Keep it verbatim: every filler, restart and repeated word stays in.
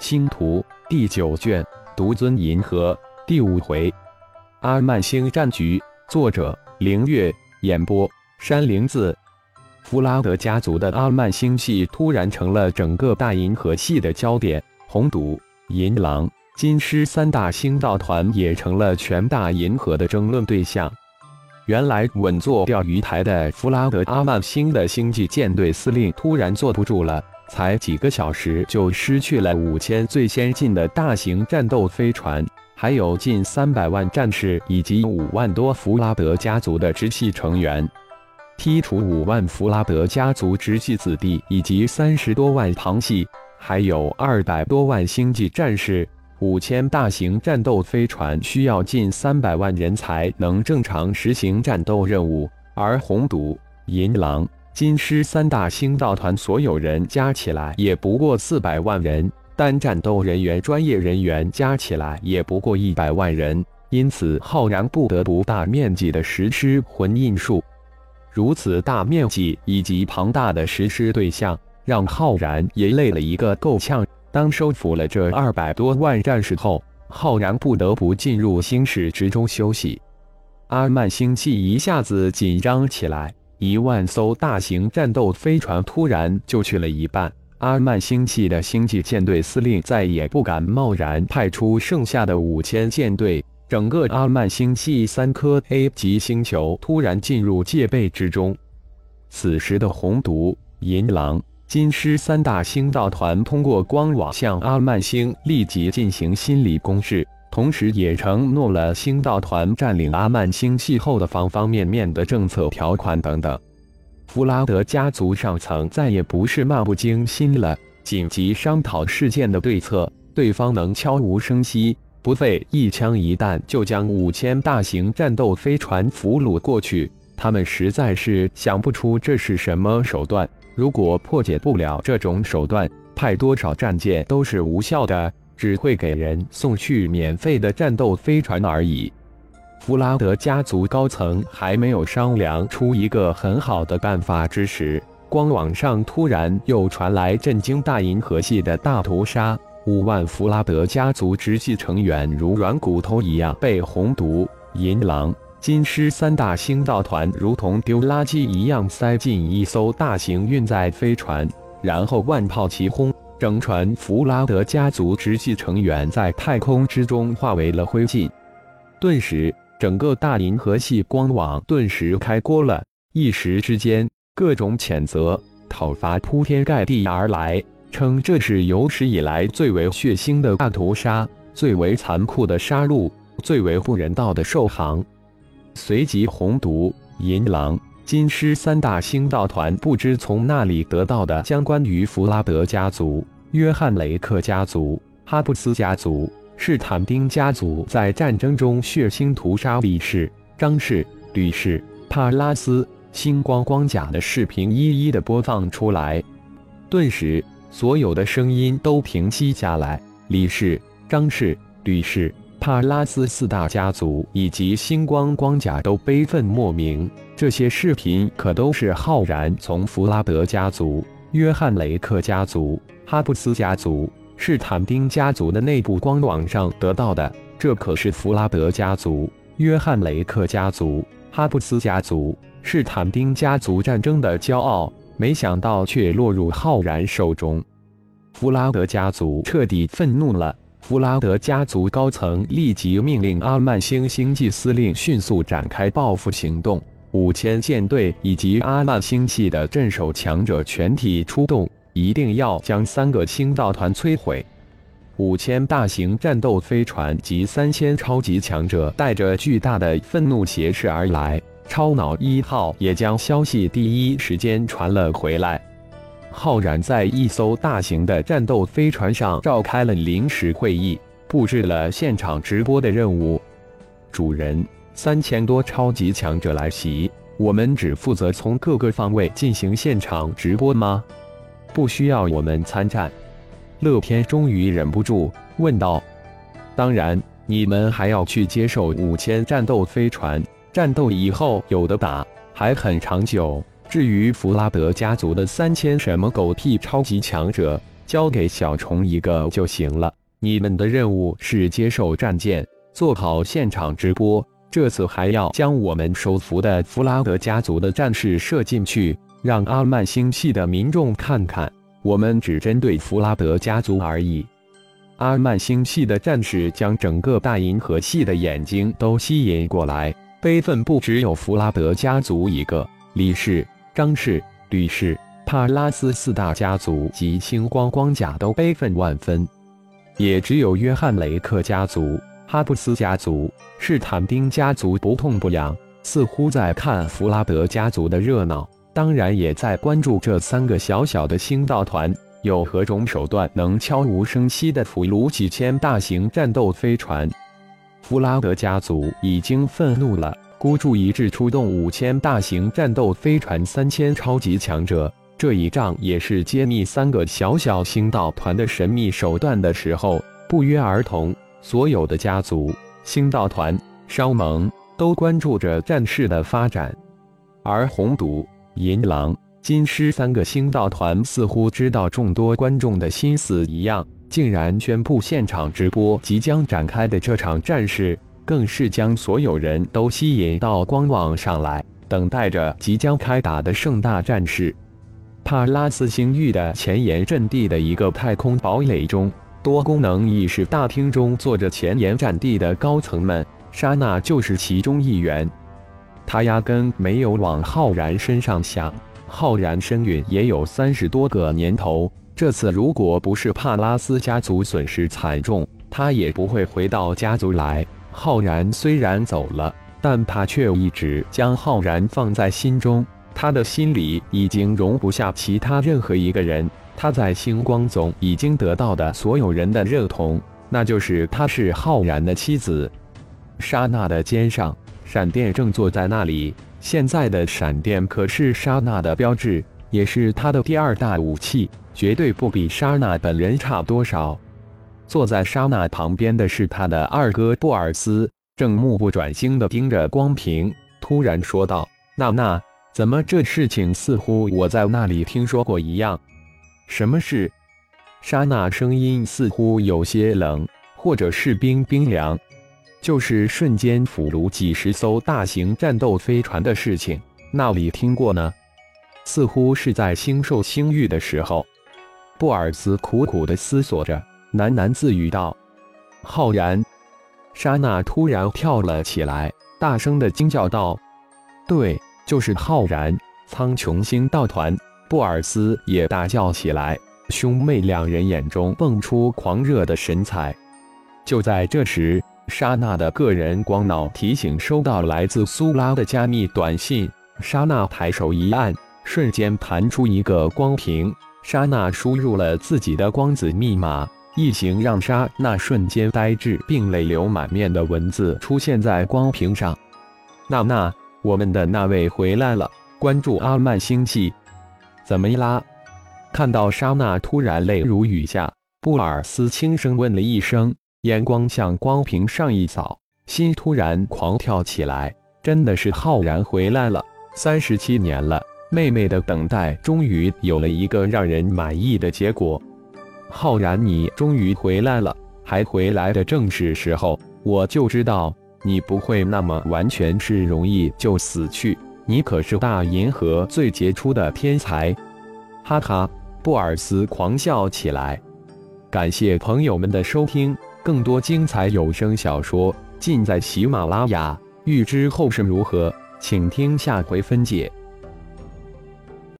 星图第九卷独尊银河第五回阿曼星战局，作者凌月，演播山灵子。弗拉德家族的阿曼星系突然成了整个大银河系的焦点，红毒、银狼、金狮三大星盗团也成了全大银河的争论对象。原来稳坐钓鱼台的弗拉德阿曼星的星际舰队司令突然坐不住了，才几个小时就失去了五千最先进的大型战斗飞船，还有近三百万战士以及五万多弗拉德家族的直系成员。剔除五万弗拉德家族直系子弟以及三十多万旁系，还有二百多万星际战士，五千大型战斗飞船需要近三百万人才能正常实行战斗任务，而红毒、银狼、金狮三大星盗团所有人加起来也不过四百万人，单战斗人员、专业人员加起来也不过一百万人，因此浩然不得不大面积的实施混印术。如此大面积以及庞大的实施对象，让浩然也累了一个够呛。当收服了这二百多万战士后，浩然不得不进入星矢之中休息。阿曼星系一下子紧张起来。一万艘大型战斗飞船突然就去了一半，阿曼星系的星际舰队司令再也不敢贸然派出剩下的五千舰队，整个阿曼星系三颗 A 级星球突然进入戒备之中。此时的红毒、银狼、金狮三大星盗团通过光网向阿曼星立即进行心理攻势，同时也承诺了星盗团占领阿曼星系后的方方面面的政策条款等等。弗拉德家族上层再也不是漫不经心了，紧急商讨事件的对策，对方能悄无声息，不费一枪一弹就将五千大型战斗飞船俘虏过去，他们实在是想不出这是什么手段，如果破解不了这种手段，派多少战舰都是无效的，只会给人送去免费的战斗飞船而已。弗拉德家族高层还没有商量出一个很好的办法之时，光网上突然又传来震惊大银河系的大屠杀，五万弗拉德家族直系成员如软骨头一样被红毒、银狼、金狮三大星盗团如同丢垃圾一样塞进一艘大型运载飞船，然后万炮齐轰。整船弗拉德家族直系成员在太空之中化为了灰烬，顿时整个大银河系光网顿时开锅了，一时之间各种谴责讨伐铺天盖地而来，称这是有史以来最为血腥的大屠杀，最为残酷的杀戮，最为不人道的受刑。随即红毒、银狼、金狮三大星盗团不知从那里得到的相关于弗拉德家族、约翰雷克家族、哈布斯家族、士坦丁家族在战争中血腥屠杀李氏、张氏、吕氏、帕拉斯、星光光甲的视频一一的播放出来，顿时所有的声音都平息下来。李氏、张氏、吕氏、帕拉斯四大家族以及星光光甲都悲愤莫名，这些视频可都是浩然从弗拉德家族、约翰雷克家族、哈布斯家族、士坦丁家族的内部光网上得到的，这可是弗拉德家族、约翰雷克家族、哈布斯家族、士坦丁家族战争的骄傲，没想到却落入浩然手中。弗拉德家族彻底愤怒了，弗拉德家族高层立即命令阿曼星星际司令迅速展开报复行动，五千舰队以及阿曼星系的镇守强者全体出动，一定要将三个星盗团摧毁。五千大型战斗飞船及三千超级强者带着巨大的愤怒挟持而来，超脑一号也将消息第一时间传了回来。浩然在一艘大型的战斗飞船上召开了临时会议，布置了现场直播的任务。主人，三千多超级强者来袭，我们只负责从各个方位进行现场直播吗？不需要我们参战。乐天终于忍不住问道。当然，你们还要去接受五千战斗飞船，战斗以后有的打，还很长久。至于弗拉德家族的三千什么狗屁超级强者，交给小虫一个就行了。你们的任务是接受战舰，做好现场直播。这次还要将我们收服的弗拉德家族的战士射进去，让阿曼星系的民众看看，我们只针对弗拉德家族而已。阿曼星系的战士将整个大银河系的眼睛都吸引过来，悲愤不只有弗拉德家族一个，李氏、张氏、吕氏、帕拉斯四大家族及星光光甲都悲愤万分，也只有约翰雷克家族、哈布斯家族、士坦丁家族不痛不痒，似乎在看弗拉德家族的热闹，当然也在关注这三个小小的星盗团有何种手段能悄无声息地俘虏几千大型战斗飞船。弗拉德家族已经愤怒了，孤注一掷出动五千大型战斗飞船、三千超级强者。这一仗也是揭秘三个小小星盗团的神秘手段的时候，不约而同，所有的家族、星盗团、商盟都关注着战事的发展。而红毒、银狼、金狮三个星盗团似乎知道众多观众的心思一样，竟然宣布现场直播即将展开的这场战事，更是将所有人都吸引到光网上来，等待着即将开打的盛大战事。帕拉斯星域的前沿阵地的一个太空堡垒中，多功能议事大厅中坐着前沿战地的高层们，莎娜就是其中一员。他压根没有往浩然身上想，浩然身陨也有三十多个年头，这次如果不是帕拉斯家族损失惨重，他也不会回到家族来。浩然虽然走了，但他却一直将浩然放在心中，他的心里已经容不下其他任何一个人。他在星光总已经得到的所有人的认同，那就是他是浩然的妻子。莎娜的肩上，闪电正坐在那里。现在的闪电可是莎娜的标志，也是她的第二大武器，绝对不比莎娜本人差多少。坐在莎娜旁边的是她的二哥布尔斯，正目不转睛地盯着光屏，突然说道：“娜娜，怎么这事情似乎我在那里听说过一样？”“什么事？”莎娜声音似乎有些冷，或者是冰冰凉。“就是瞬间俘虏几十艘大型战斗飞船的事情，那里听过呢？似乎是在星兽星域的时候。”布尔斯苦苦地思索着，喃喃自语道：“浩然！”莎娜突然跳了起来，大声地惊叫道：“对，就是浩然！苍穹星盗团！”布尔斯也大叫起来，兄妹两人眼中迸出狂热的神采。就在这时，莎娜的个人光脑提醒收到来自苏拉的加密短信，莎娜抬手一按，瞬间弹出一个光屏，莎娜输入了自己的光子密码，一行让莎娜瞬间呆滞并泪流满面的文字出现在光屏上：“娜娜，我们的那位回来了，关注阿曼星系。”“怎么啦？”看到莎娜突然泪如雨下，布尔斯轻声问了一声，眼光向光屏上一扫，心突然狂跳起来，真的是浩然回来了！三十七年了，妹妹的等待终于有了一个让人满意的结果。浩然，你终于回来了，还回来的正是时候。我就知道你不会那么完全是容易就死去，你可是大银河最杰出的天才！哈哈，布尔斯狂笑起来。感谢朋友们的收听。更多精彩有声小说尽在喜马拉雅，欲知后事如何，请听下回分解。